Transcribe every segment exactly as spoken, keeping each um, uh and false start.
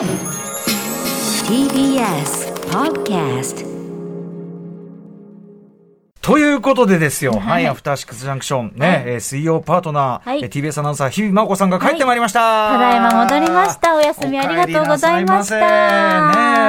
ティービーエス Podcast。ということでですよ、はい、はい、アフターシックスジャンクション、ね、はい、えー、水曜パートナー、はい、ティービーエス アナウンサー、日々真央子さんが帰ってまいりました。はい、ただいま戻りました。お休みありがとうございました。ねえ、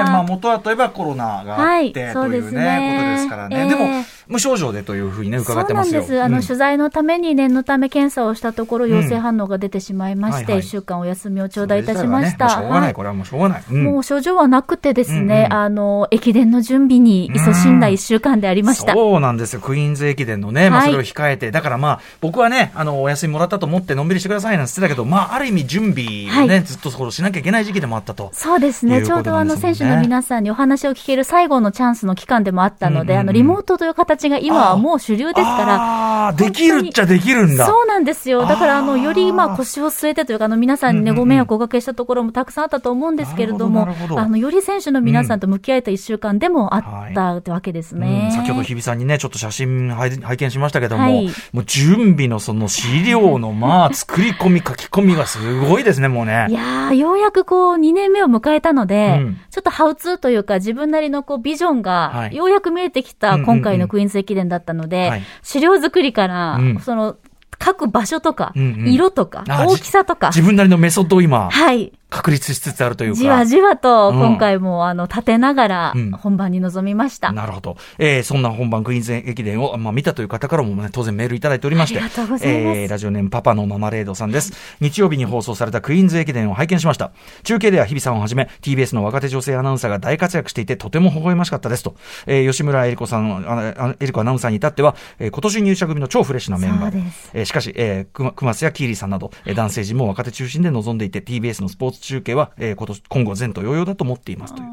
まあ元はといえばコロナがあって、はい、というね、ね、ことですからね。えー、でも、無症状でというふうにね、伺ってますよ。そうなんです。あの、うん、取材のために念のため検査をしたところ、陽性反応が出てしまいまして、うん、はいはい、いっしゅうかんお休みを頂戴いたしました。ね、しょうがない、はい、これはもうしょうがない。うん、もう症状はなくてですね、うんうん、あの、駅伝の準備に勤しんだいっしゅうかんでありました。うん、そうなんです。クイーンズ駅伝のね、まあ、それを控えて、はい、だからまあ僕はね、あのお休みもらったと思ってのんびりしてくださいなんて言ってたけど、まあある意味準備をね、はい、ずっとそれしなきゃいけない時期でもあったと。そうですね。ちょうどあの選手の皆さんにお話を聞ける最後のチャンスの期間でもあったので、うんうんうん、あのリモートという形が今はもう主流ですから、ああできるっちゃできるんだ。そうなんですよ。だからあのよりまあ腰を据えてというか、あの皆さんにね、うんうんうん、ご迷惑をおかけしたところもたくさんあったと思うんですけれども、どどあのより選手の皆さんと向き合えたいっしゅうかんでもあったってわけですね。はい、うん、先ほど日比さんにねちょっと写真拝見しましたけども、はい、もう準備のその資料のまあ作り込み書き込みがすごいですね、もうね。いやー、ようやくこうにねんめを迎えたので、うん、ちょっとハウツーというか自分なりのこうビジョンがようやく見えてきた今回のクイーンズ駅伝だったので、うんうんうん、はい、資料作りから、うん、その各場所とか、うんうん、色とか大きさとか自分なりのメソッドを今、はい、確立しつつあるというか、じわじわと今回もあの立てながら本番に臨みました。うん、なるほど、えー、そんな本番クイーンズ駅伝を、まあ、見たという方からも、ね、当然メールいただいておりまして、ありがとうございます。えー、ラジオネームパパのママレードさんです。日曜日に放送されたクイーンズ駅伝を拝見しました。中継では日比さんをはじめ ティービーエス の若手女性アナウンサーが大活躍していてとても微笑ましかったですと、えー、吉村恵理子さん、あ恵理子アナウンサーに至っては、えー、今年入社組の超フレッシュなメンバー、えー、しかし、えー、熊瀬やキーリーさんなど、はい、男性陣も若手中心で臨んでいて ティービーエス のスポーツ中継は、えー、今年今後前途洋々だと思っていますという。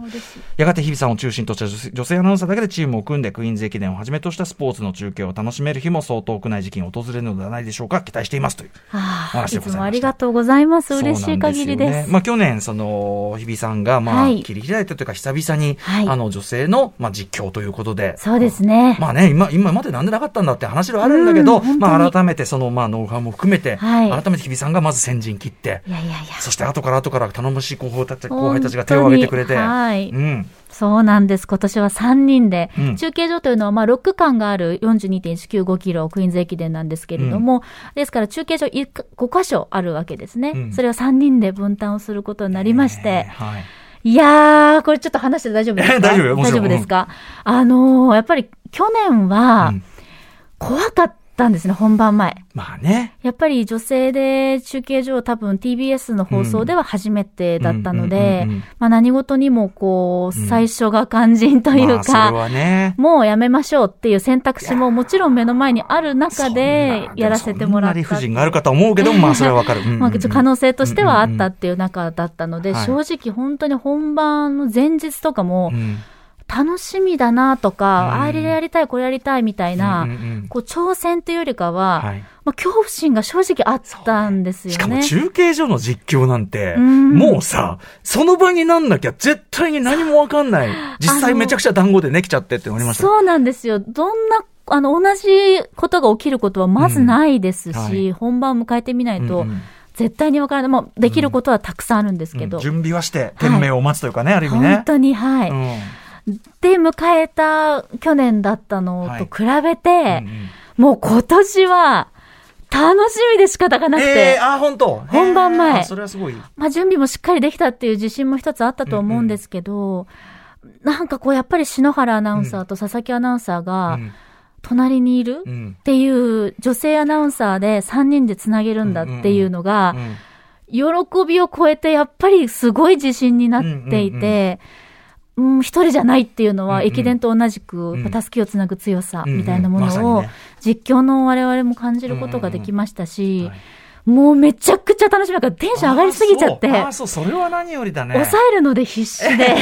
やがて日比さんを中心とした女 性, 女性アナウンサーだけでチームを組んでクイーンズ駅伝をはじめとしたスポーツの中継を楽しめる日もそう遠くない時期に訪れるのではないでしょうか。期待していますという話でございました。いつもありがとうございます。嬉しい限りです。です、ね、まあ、去年その日比さんが、まあ、はい、切り開いたというか久々に、はい、あの女性の、まあ、実況ということで、そうですね、まあね、 今, 今までなんでなかったんだって話はあるんだけど、まあ、改めてその、まあ、ノウハウも含めて、はい、改めて日比さんがまず先陣切って、いやいやいや、そして後から後から頼もしい後輩たち、後輩たちが手を挙げてくれて、はい、うん、そうなんです。今年はさんにんで、うん、中継所というのはまあろく区間がある よんじゅうにてんいちきゅうご キロクイーンズ駅伝なんですけれども、うん、ですから中継所ご箇所あるわけですね、うん、それをさんにんで分担をすることになりまして、えーはい、いやー、これちょっと話して大丈夫ですか、えー、大丈夫よ、もちろん。大丈夫ですか、うん、あのー、やっぱり去年は怖かったたんですね、本番前。まあね。やっぱり女性で中継所を多分 ティービーエス の放送では初めてだったので、うんうんうんうん、まあ何事にもこう、うん、最初が肝心というか、まあそれはね、もうやめましょうっていう選択肢ももちろん目の前にある中でやらせてもらった。そんな理不尽があるかと思うけど、まあそれはわかる。うんうんうん、まあ可能性としてはあったっていう中だったので、うんうんうん、正直本当に本番の前日とかも、はい、うん、楽しみだなとか、うん、あれやりたいこれやりたいみたいな、うんうんうん、こう挑戦というよりかは、はい、まあ、恐怖心が正直あったんですよね。しかも中継所の実況なんて、うん、もうさ、その場になんなきゃ絶対に何もわかんない。実際めちゃくちゃ団子でね来ちゃってってなりました。そうなんですよ。どんなあの同じことが起きることはまずないですし、うん、はい、本番を迎えてみないと、うんうん、絶対に分からない。もうできることはたくさんあるんですけど、うんうん、準備はして天命を待つというかね、はい、ある意味ね。本当に、はい。うん、で迎えた去年だったのと比べて、はい、うんうん、もう今年は楽しみで仕方がなくて、えー、あ、本当、本番前、それはすごい、まあ、準備もしっかりできたっていう自信も一つあったと思うんですけど、うんうん、なんかこうやっぱり篠原アナウンサーと佐々木アナウンサーが隣にいるっていう女性アナウンサーでさんにんでつなげるんだっていうのが喜びを超えてやっぱりすごい自信になっていて、うんうんうん、うん、一人じゃないっていうのは、うんうん、駅伝と同じく、うん、助けをつなぐ強さみたいなものを実況の我々も感じることができましたし、うんうん、はい、もうめちゃくちゃ楽しみだからテンション上がりすぎちゃって、ああ、そう、それは何よりだね。抑えるので必死で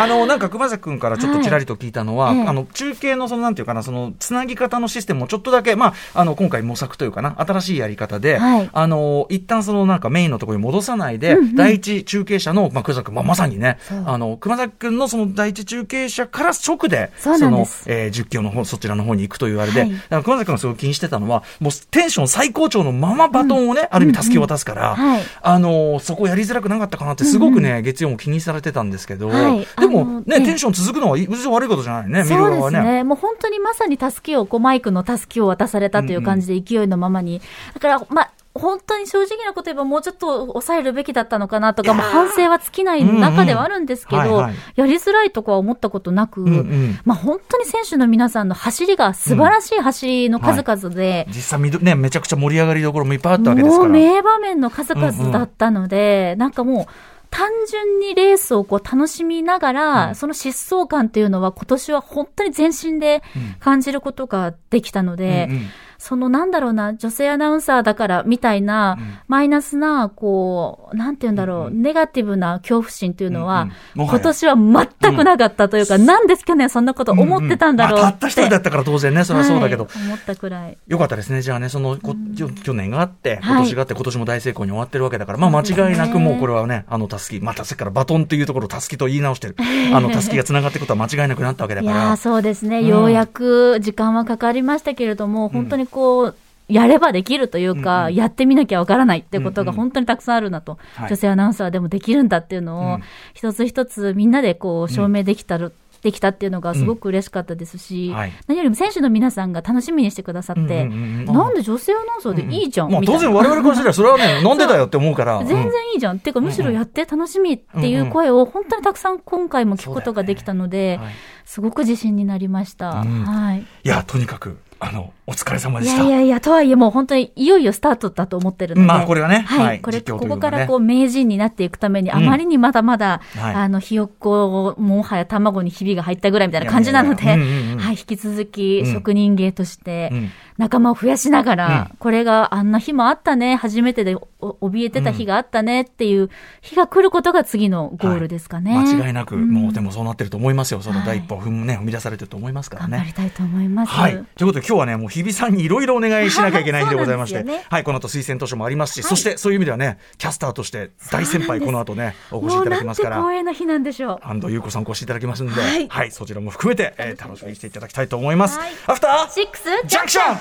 あのなんか熊崎くんからちょっとちらりと聞いたのは、はい、あの中継のそのなんていうかな、そのつなぎ方のシステムをちょっとだけ、まああの今回模索というかな、新しいやり方で、はい、あの一旦そのなんかメインのところに戻さないで、うんうん、第一中継者のまあ熊崎くん、まあ、まさにね、あの熊崎くんのその第一中継者から直でその、えー、じゅっキロの方そちらの方に行くというあれで、はい、だから熊崎くんがすごい気にしてたのはもうテンション最高潮のままバトンを、ね、うん、ねある意味助け渡すから、うんうんはい、あのそこやりづらくなかったかなってすごくね、うんうん、月曜も気にされてたんですけど、はい、でもねテンション続くのは別に悪いことじゃないね。見る側はね、そうですね、もう本当にまさに助けをこうマイクの助けを渡されたという感じで勢いのままに、うんうん、だからまあ本当に正直なこと言えばもうちょっと抑えるべきだったのかなとかも反省は尽きない中ではあるんですけど、うんうんはいはい、やりづらいとかは思ったことなく、うんうんまあ、本当に選手の皆さんの走りが素晴らしい走りの数々で、うんはい、実際、ね、めちゃくちゃ盛り上がりどころもいっぱいあったわけですからもう名場面の数々だったので、うんうん、なんかもう単純にレースをこう楽しみながら、はい、その疾走感というのは今年は本当に全身で感じることができたので、うんうんうん、そのなんだろうな女性アナウンサーだからみたいな、うん、マイナスなこうなんていうんだろう、うんうん、ネガティブな恐怖心というのは、うんうん、今年は全くなかったというか、うん、なんです去年そんなこと思ってたんだろうって、うんうんまあ、たった一人だったから当然ねそれはそうだけど、はい、思ったくらいよかったですね。じゃあねその、うん、去年があって今年があって、はい、今年も大成功に終わってるわけだから、まあ、間違いなくもうこれはねあのたすきまた、あ、さっきからバトンというところをたすきと言い直してるあのたすきがつながっていくことは間違いなくなったわけだからいやそうですね、うん、ようやく時間はかかりましたけれども本当にこうやればできるというか、うんうん、やってみなきゃわからないってことが本当にたくさんあるなと、うんうん、女性アナウンサーでもできるんだっていうのを、はい、一つ一つみんなでこう証明できたる、うんできたっていうのがすごく嬉しかったですし、うんはい、何よりも選手の皆さんが楽しみにしてくださって、うんうんうん、なんで女性アナウンサーでいいじゃん、うんうん、みたいな、まあ、当然我々からすればそれはねなんでだよって思うから全然いいじゃん、うん、っていうかむしろやって楽しみっていう声を本当にたくさん今回も聞くことができたので、ねはい、すごく自信になりました、うんはい、いやとにかくあのお疲れ様でした。いやいやいやとはいえもう本当にいよいよスタートだと思ってるので、まあこれはね、はい、はい、これ、ね、ここからこう名人になっていくためにあまりにまだまだ、うんはい、あのひよっこもはや卵にひびが入ったぐらいみたいな感じなので、いやいやいやうんうんうん、はい引き続き職人芸として仲間を増やしながら、うん、これがあんな日もあったね初めてで怯えてた日があったねっていう日が来ることが次のゴールですかね。はい、間違いなく、うん、もうでもそうなってると思いますよ。その第一歩を踏む、ね、踏み出されてると思いますからね。頑張りたいと思います。はいということで。今日はねもう日比さんにいろいろお願いしなきゃいけないんでございまして、ね、はいこの後推薦図書もありますし、はい、そしてそういう意味ではねキャスターとして大先輩この後ねお越しいただきますからもうなんて光栄な日なんでしょう安藤優子さんお越しいただきますんで、はい、はい、そちらも含めて、えー、楽しみにしていただきたいと思います、はい、アフターシックスジャンクション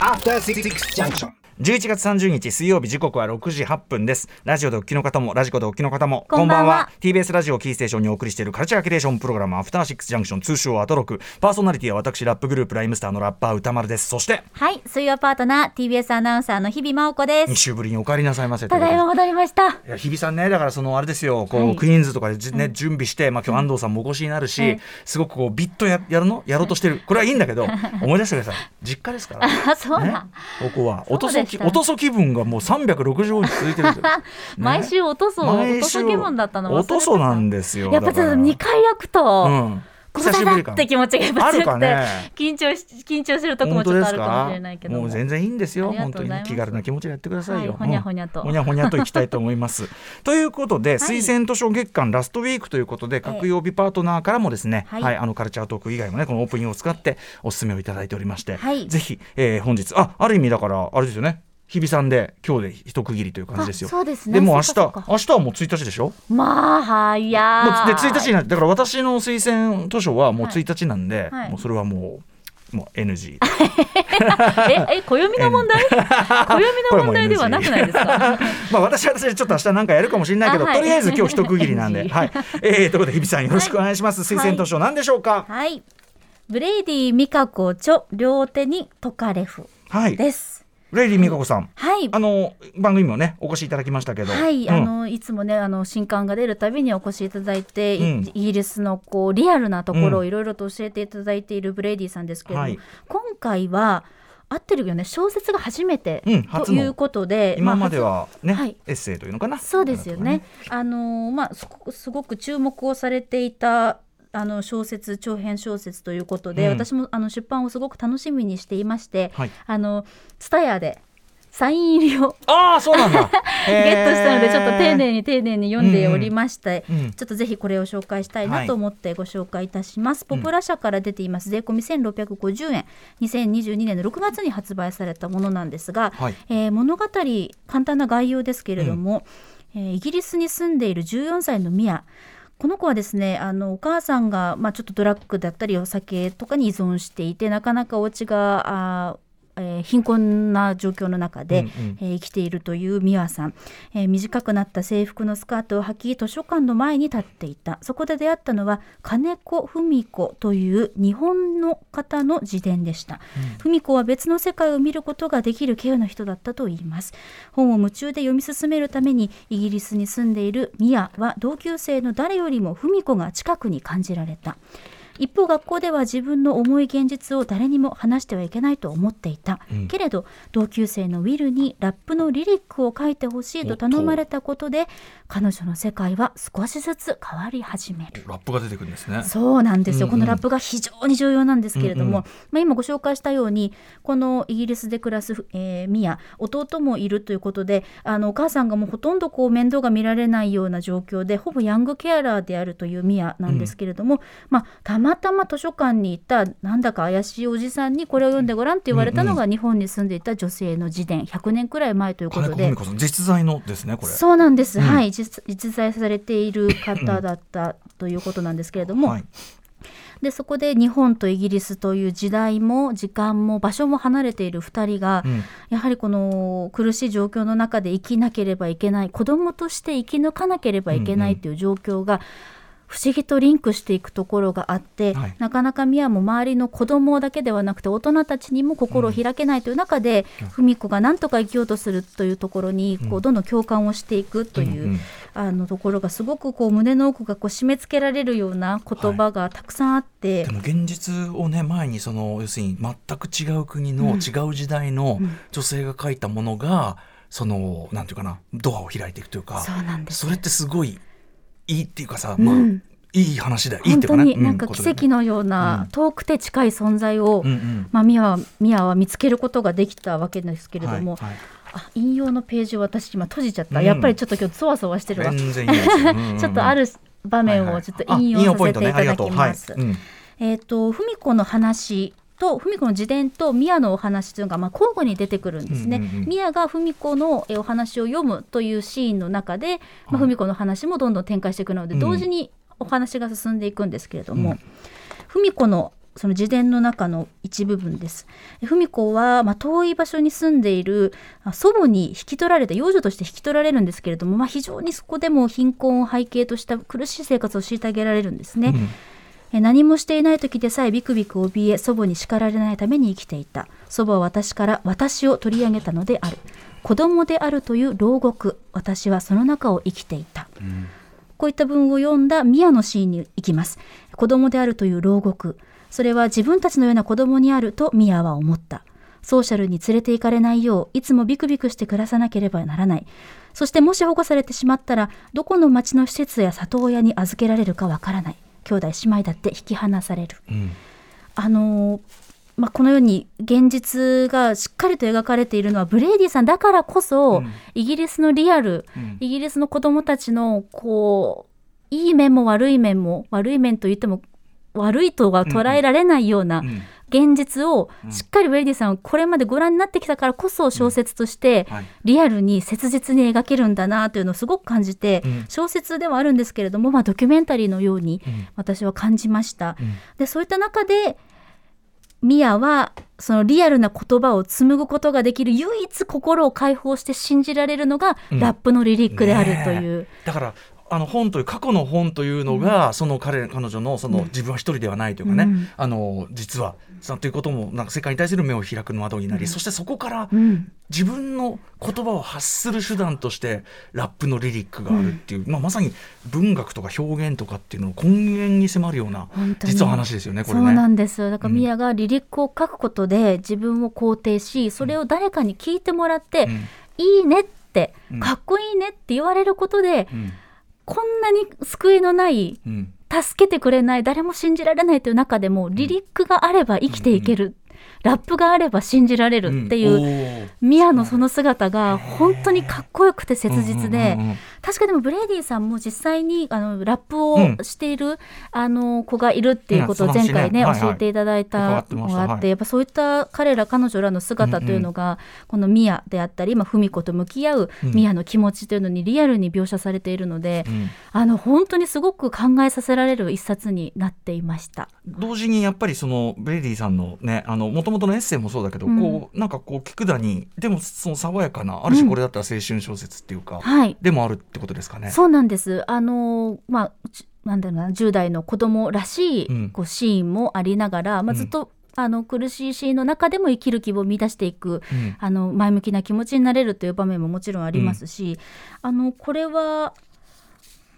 アフターシックスジャンクションじゅういちがつさんじゅうにち水曜日時刻はろくじはっぷんです。ラジオでお聞きの方もラジコでお聞きの方もこんばんは。 ティービーエス ラジオキーステーションにお送りしているカルチャーキュレーションプログラムアフターシックスジャンクション通称アトロク。パーソナリティは私ラップグループライムスターのラッパー歌丸です。そしてはい水曜パートナー ティービーエス アナウンサーの日比真央子です。に週ぶりにお帰りなさいませ。ただいま戻りました。いや日比さんねだからそのあれですよこう、はい、クイーンズとかでじ、ねうん、準備して、まあ、今日安藤さんもお越しになるし、うん、すごくこうビッと や, やるのやろうとしてるこれはいいんだけど思い出してください実家ですからあそうな、ね、ここはおとそ落とそ気分がもうさんびゃくろくじゅうごにち続いてるんですよ、ね、毎週落とそ落とそ気分だったの忘れてた。落とそなんですよ。やっぱちょっとにかい開くと、うんこだだって気持ちがやっぱ強くて、ね、緊張し緊張するとこもちょっとあるかもしれないけども、もう全然いいんですよ。本当に気軽な気持ちでやってくださいよ。はい、ほにゃほにゃと、うん、ほにゃほにゃといきたいと思います。ということで、推薦図書月間ラストウィークということで、各曜日パートナーからもですね、はい、はい、あのカルチャートーク以外もね、このオープニングを使ってお勧めをいただいておりまして、はい、ぜひ、えー、本日あある意味だからあれですよね。日比さんで今日で一区切りという感じですよ。そうですね。でも明日明日はもうついたちでしょ。まあ早い。でついたちになってだから私の推薦図書はもうついたちなんで、はいはい、もうそれはもう。もう エヌジー ええ暦の問題暦の問題ではなくないですかまあ私は私ちょっと明日なんかやるかもしれないけど、はい、とりあえず今日一区切りなんで、はいえー、ということで日比さんよろしくお願いします、はい、推薦図書何でしょうか。はい、はい、ブレイディ・ミカコ著両手にトカレフです、はいレイリー美香子さん、はい、あの番組もねお越しいただきましたけど、はい、うん、あのいつもねあの新刊が出るたびにお越しいただいて、うん、イギリスのこうリアルなところをいろいろと教えていただいているブレイディさんですけれども、うんはい、今回は合ってるよね小説が初めて、うん、初ということで今までは、ねまあはい、エッセイというのかなそうですよね、あのーまあ、す, すごく注目をされていたあの小説長編小説ということで、うん、私もあの出版をすごく楽しみにしていまして、はい、あのツタヤでサイン入りをあそうなんだゲットしたのでちょっと丁寧に丁寧に読んでおりまして、うんうん、ちょっとぜひこれを紹介したいなと思ってご紹介いたします、はい、ポプラ社から出ています税込みせんろっぴゃくごじゅうえんにせんにじゅうにねんのろくがつに発売されたものなんですが、はいえー、物語簡単な概要ですけれども、うんえー、イギリスに住んでいるじゅうよんさいのミアこの子はですねあのお母さんが、まあ、ちょっとドラッグだったりお酒とかに依存していてなかなかお家があえー、貧困な状況の中で、うんうんえー、生きているという美和さん、えー、短くなった制服のスカートを履き図書館の前に立っていた。そこで出会ったのは金子文子という日本の方の自伝でした。文、うん、子は別の世界を見ることができる稀有な人だったといいます。本を夢中で読み進めるためにイギリスに住んでいる美和は同級生の誰よりも文子が近くに感じられた。一方、学校では自分の重い現実を誰にも話してはいけないと思っていた、うん、けれど同級生のウィルにラップのリリックを書いてほしいと頼まれたことで彼女の世界は少しずつ変わり始める。ラップが出てくるんですね。そうなんですよ、うんうん、このラップが非常に重要なんですけれども、うんうんまあ、今ご紹介したようにこのイギリスで暮らす、えー、ミヤ弟もいるということであのお母さんがもうほとんどこう面倒が見られないような状況でほぼヤングケアラーであるというミヤなんですけれども、うんまあ、たまたま図書館にいたなんだか怪しいおじさんにこれを読んでごらんって言われたのが日本に住んでいた女性の自伝、ひゃくねんくらい前ということで金子文子さん実在のですねこれ。そうなんです、うん、はい、実在されている方だったということなんですけれども、はい、でそこで日本とイギリスという時代も時間も場所も離れているふたりが、うん、やはりこの苦しい状況の中で生きなければいけない、子供として生き抜かなければいけないという状況が、うんうん不思議とリンクしていくところがあって、はい、なかなかミアも周りの子供だけではなくて大人たちにも心を開けないという中で、うん、文子が何とか生きようとするというところにこう、うん、どんどん共感をしていくという、うんうん、あのところがすごくこう胸の奥がこう締め付けられるような言葉がたくさんあって、はい、でも現実をね前にその要するに全く違う国の、うん、違う時代の女性が書いたものがそのなんていうかなドアを開いていくというか そうなんです。それってすごいいいっていうかさ、まあうん、いい話だよ。本当になんか奇跡のような遠くて近い存在を、うんうんまあ、ミアは、ミアは見つけることができたわけですけれども、はいはい、あ引用のページを私今閉じちゃった、うん、やっぱりちょっと今日そわそわしてるわ全然いいですよ、うんうん、ちょっとある場面をちょっと引用させていただきます。文子の話と文子の自伝とミヤのお話というのがまあ交互に出てくるんですね、うんうんうん、ミヤが文子のお話を読むというシーンの中で、まあ、文子の話もどんどん展開していくので、うん、同時にお話が進んでいくんですけれども、うん、文子のその自伝の中の一部分です。文子はまあ遠い場所に住んでいる祖母に引き取られた養女として引き取られるんですけれども、まあ、非常にそこでも貧困を背景とした苦しい生活を強いげられるんですね、うん何もしていない時でさえビクビク怯え祖母に叱られないために生きていた。祖母は私から私を取り上げたのである。子供であるという牢獄、私はその中を生きていた、うん、こういった文を読んだミヤのシーンに行きます。子供であるという牢獄、それは自分たちのような子供にあるとミヤは思った。ソーシャルに連れて行かれないよういつもビクビクして暮らさなければならない。そしてもし保護されてしまったらどこの町の施設や里親に預けられるかわからない。兄弟姉妹だって引き離される、うんあのまあ、このように現実がしっかりと描かれているのはブレイディさんだからこそ、うん、イギリスのリアル、うん、イギリスの子どもたちのこういい面も悪い面も悪い面といっても悪いとは捉えられないような現実をしっかりブレイディさんはこれまでご覧になってきたからこそ小説としてリアルに切実に描けるんだなというのをすごく感じて、小説ではあるんですけれども、まあ、ドキュメンタリーのように私は感じました。で、そういった中でミヤはそのリアルな言葉を紡ぐことができる唯一心を解放して信じられるのがラップのリリックであるという、うんね、だからあの本という過去の本というのが、うん、その彼彼女のその自分は一人ではないというかね、うん、あの実はということもなんか世界に対する目を開く窓になり、うん、そしてそこから自分の言葉を発する手段としてラップのリリックがあるっていう、うんまあ、まさに文学とか表現とかっていうのを根源に迫るような実は話ですよね、これね。そうなんです。だからミヤがリリックを書くことで自分を肯定し、それを誰かに聞いてもらって、うん、いいねって、うん、かっこいいねって言われることで、うんこんなに救いのない、うん、助けてくれない、誰も信じられないという中でもリリックがあれば生きていける、うんうん、ラップがあれば信じられるっていう、うん、ミヤのその姿が本当にかっこよくて切実で、うんうんうんうん、確かでもブレイディさんも実際にあのラップをしている、うん、あの子がいるっていうことを前回 ね, ね、はいはい、教えていただいたのがあって、はい、やっぱそういった彼ら彼女らの姿というのが、うんうん、このミヤであったり、まあ、文子と向き合うミヤの気持ちというのにリアルに描写されているので、うん、あの本当にすごく考えさせられる一冊になっていました。同時にやっぱりそのブレイディさんのね、あの元々のエッセイもそうだけど、うん、こうなんかこう聞くだにでもその爽やかなある種これだったら青春小説っていうか、うんはい、でもあるってことですかね。そうなんです。あのまあなんだろうなじゅう代の子供らしい、うん、こうシーンもありながら、まあ、ずっと、うんあの苦しいシーンの中でも生きる希望を見出していく、うん、あの前向きな気持ちになれるという場面ももちろんありますし、うん、あのこれは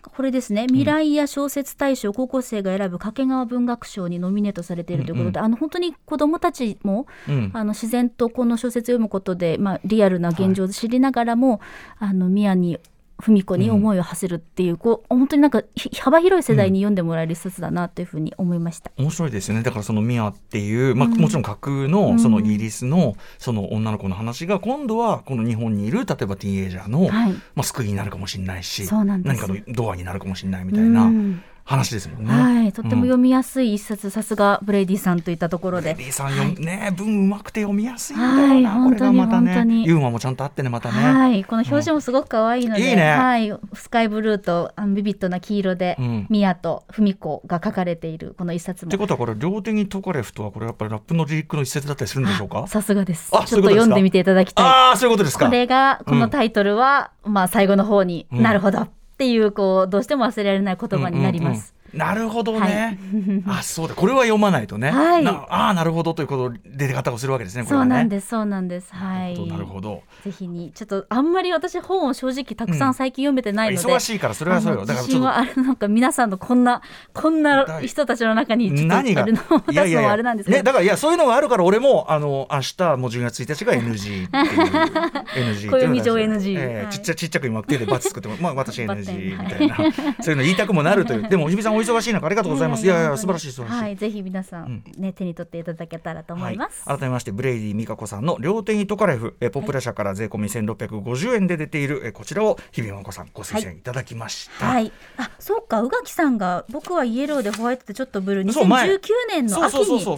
これですね、未来や小説大賞、うん、高校生が選ぶ掛川文学賞にノミネートされているということで、うんうん、あの本当に子どもたちも、うん、あの自然とこの小説を読むことで、まあ、リアルな現状を知りながらも、はい、あの宮に文子に思いを馳せるっていう、うん、こう本当になんか幅広い世代に読んでもらえる一冊だなというふうに思いました、うん、面白いですよね。だからそのミアっていう、まあ、もちろん架空のそのイギリスのその女の子の話が今度はこの日本にいる例えばティーンエイジャーの、はいまあ、救いになるかもしれないし何かのドアになるかもしれないみたいな、うん話ですもんね、はい、とっても読みやすい一冊、うん、さすがブレイディさんといったところでブレイディさん読、はいね、文うまくて読みやすいんだろうな、はい、これがまたねユーマもちゃんとあってねまたね、はい、この表情もすごく可愛いので、うんいいねはい、スカイブルーとビビッドな黄色で、うん、ミヤとフミコが書かれているこの一冊もってことはこれ両手にトカレフとはこれやっぱりラップのリリックの一節だったりするんでしょうか。さすがです。ちょっと読んでみていただきたい。あそういうことですか。これがこのタイトルは、うんまあ、最後の方に、うん、なるほどっていう、 こうどうしても忘れられない言葉になります、うんうんうん、なるほどね、はい、あそうだこれは読まないとね、はい、なあなるほどということ出方をするわけですねこれはね。そうなんですそうなんです、はい、なるほどぜひにちょっとあんまり私本を正直たくさん最近読めてないので、うん、忙しいからそれはそうよだから自信はあれなんか皆さんのこんなこんな人たちの中にちょっとあるのを出すのはあれなんですけど、ね、だからいやそういうのがあるから俺もあの明日もうじゅうがつついたちが エヌジー っていう暦上 エヌジー、えーはい、ちっちゃちっちゃく今手でバツ作っても、まあ、私 エヌジーみたいなそういうの言いたくもなるというでもおひびさんお忙しい中ありがとうございます。いやいや素晴らしい素晴らしい、はい、ぜひ皆さん、ねうん、手に取っていただけたらと思います、はい、改めましてブレイディ美香子さんの両手にトカレフえポプラ社から税込みせんろっぴゃくごじゅうえんで出ている、はい、えこちらを日比真子さんご推薦いただきました、はいはい、あそうか宇垣さんが僕はイエローでホワイトでちょっとブルーにせんじゅうきゅうねんの秋にそ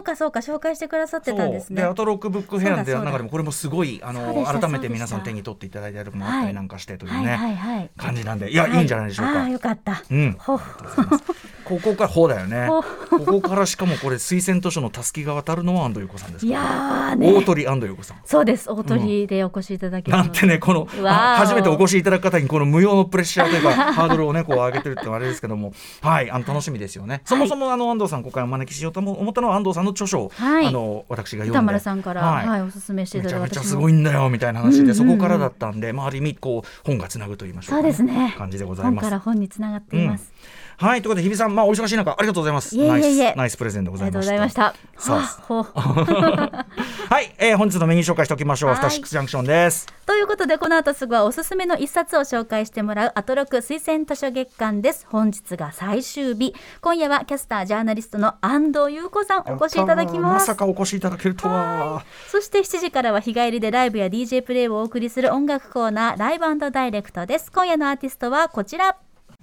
うかそうか紹介してくださってたんですね。でアトロックブックフェアで中でもこれもすごいあの改めて皆さん手に取っていただいたりもあったりなんかしてというね感じなんでいや、はい、いいんじゃないでしょうか。ああよかった、うん、ほうここからほうだよねここからしかもこれ推薦図書のたすきが渡るのは安藤優子さんですから、ね、いやーね大鳥安藤優子さんそうです大鳥でお越しいただけるの、うん、なんてねこの初めてお越しいただく方にこの無用のプレッシャーというかハードルをねこう上げてるってあれですけどもはいあの楽しみですよね。そもそもあの安藤さん今回お招きしようと思ったのは安藤さんの著書を、はい、あの私が読んで田村さんから、はいはい、おすすめしていただいためちゃめちゃすごいんだよみたいな話で、うんうんうん、そこからだったんで、まあ、ある意味こう本がつなぐと言いましょうか、ね、そうですね感じでございます。本から本につながっています、うんはいということで日比さん、まあ、お忙しい中ありがとうございます。いえいえいえナイスナイスプレゼンでございました。ありがとうございましたさはい、えー、本日のメニュー紹介しておきましょう。アフターシックスジャンクションですということでこの後すぐはおすすめの一冊を紹介してもらうアトロク推薦図書月間です。本日が最終日今夜はキャスタージャーナリストの安藤優子さんお越しいただきます。まさかお越しいただけるとは。そしてしちじからは日帰りでライブや ディージェー プレイをお送りする音楽コーナーライブ&ダイレクトです。今夜のアーティストはこちら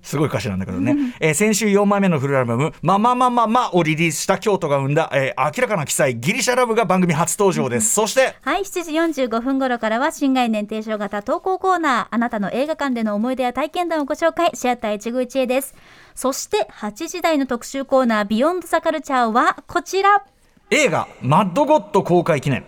すごい歌詞なんだけどね、うんえー、先週よんまいめのフルアルバムマママママをリリースした京都が生んだ、えー、明らかな奇才ギリシャラブが番組初登場です、うん、そしてはいしちじよんじゅうごふん頃からは新概念提唱型投稿コーナーあなたの映画館での思い出や体験談をご紹介シアター一期一会です。そしてはちじ台の特集コーナービヨンドザカルチャーはこちら映画マッドゴッド公開記念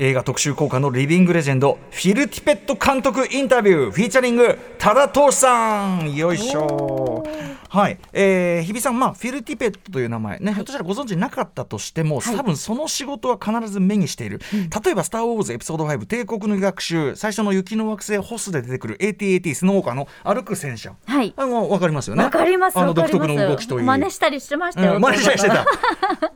映画特集効果のリビングレジェンドフィル・ティペット監督インタビューフィーチャリング多田投資さんよいしょはい、えー、日比さん、まあ、フィル・ティペットという名前ね、はい、ひょっとしたらご存知なかったとしても、はい、多分その仕事は必ず目にしている、はい、例えばスター・ウォーズエピソードファイブ帝国の学習最初の雪の惑星ホスで出てくる エーティーエーティー スノーウォーカーの歩く戦車、はい、あの分かりますよね。分かりますあの独特の動きといい真似したりしてましたよ、うん、真似したりしてた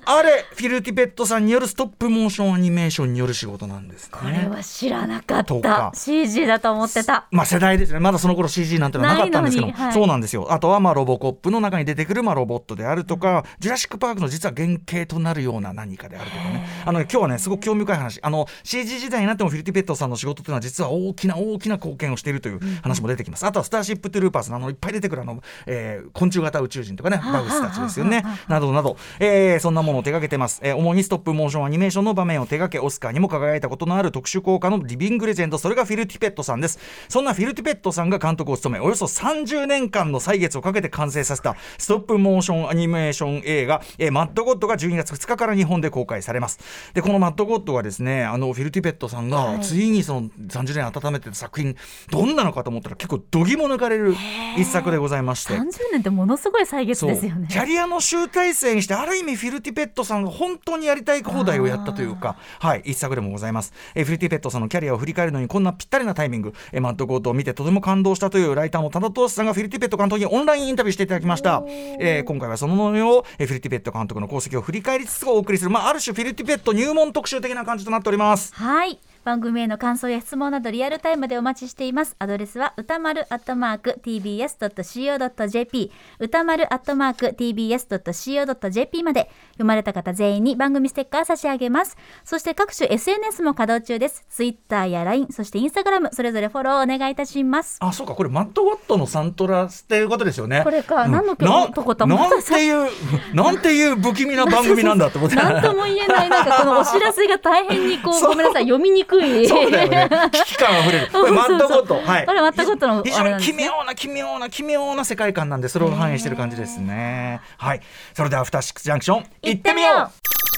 あれフィル・ティペットさんによるストップモーションアニメーションによる仕事ことなんですね。これは知らなかった。 シージー だと思ってた、まあ、世代ですね。まだその頃 シージー なんてのはなかったんですけど、はい、そうなんですよ。あとはまあロボコップの中に出てくるまあロボットであるとか、ジュラシックパークの実は原型となるような何かであるとかね。あの今日はねすごく興味深い話、あの シージー 時代になってもフィルティペットさんの仕事というのは実は大きな大きな貢献をしているという話も出てきます。あとはスターシップトゥルーパーズ の, あのいっぱい出てくるあの、えー、昆虫型宇宙人とかね、バウスたちですよね、などなど、えー、そんなものを手掛けてます、えー、主にストップモーションアニメーションの場面を手掛け、オスカーにも輝いたことのある特殊効果のリビングレジェンド、それがフィルティペットさんです。そんなフィルティペットさんが監督を務め、およそさんじゅうねんかんの歳月をかけて完成させたストップモーションアニメーション映画、えー、マッドゴッドがじゅうにがつふつかから日本で公開されます。でこのマッドゴッドはですね、あのフィルティペットさんがついにそのさんじゅうねん温めてた作品、どんなのかと思ったら結構どぎも抜かれる一作でございまして、さんじゅうねんってものすごい歳月ですよね。キャリアの集大成にして、ある意味フィルティペットさんが本当にやりたい放題をやったというか、はい、一作でもございます。えフィルティペットさんのキャリアを振り返るのにこんなぴったりなタイミング、えマッドゴッドを見てとても感動したというライターの多田投資さんがフィルティペット監督にオンラインインタビューしていただきました。えー、今回はその模様をフィルティペット監督の功績を振り返りつつお送りする、まあ、ある種フィルティペット入門特集的な感じとなっております。はい、番組への感想や質問などリアルタイムでお待ちしています。アドレスは歌丸 アットマーク ティービーエス ドット シーオー ドット ジェーピー 歌丸 アットマーク ティービーエス ドット シーオー ドット ジェーピー まで。読まれた方全員に番組ステッカー差し上げます。そして各種 エスエヌエス も稼働中です。 Twitter や ライン、 そして Instagram それぞれフォローお願いいたします。あ、そうか、これマッドゴッドのサントラっていうことですよね。これか、うん、何の曲のとこともなんていうなんていう不気味な番組なんだってことだね。なんとも言えない、なんかこのお知らせが大変にこうごめんなさい、読みにくい。そうだよね、危機感あふれるこれマッドゴッド、はい、これマッドゴッドの非常に奇妙な奇妙な奇妙な世界観なんで、それを反映してる感じですね。はい、それではアフターシックスジャンクション行ってみよう。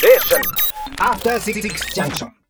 えっアフターシックスジャンクション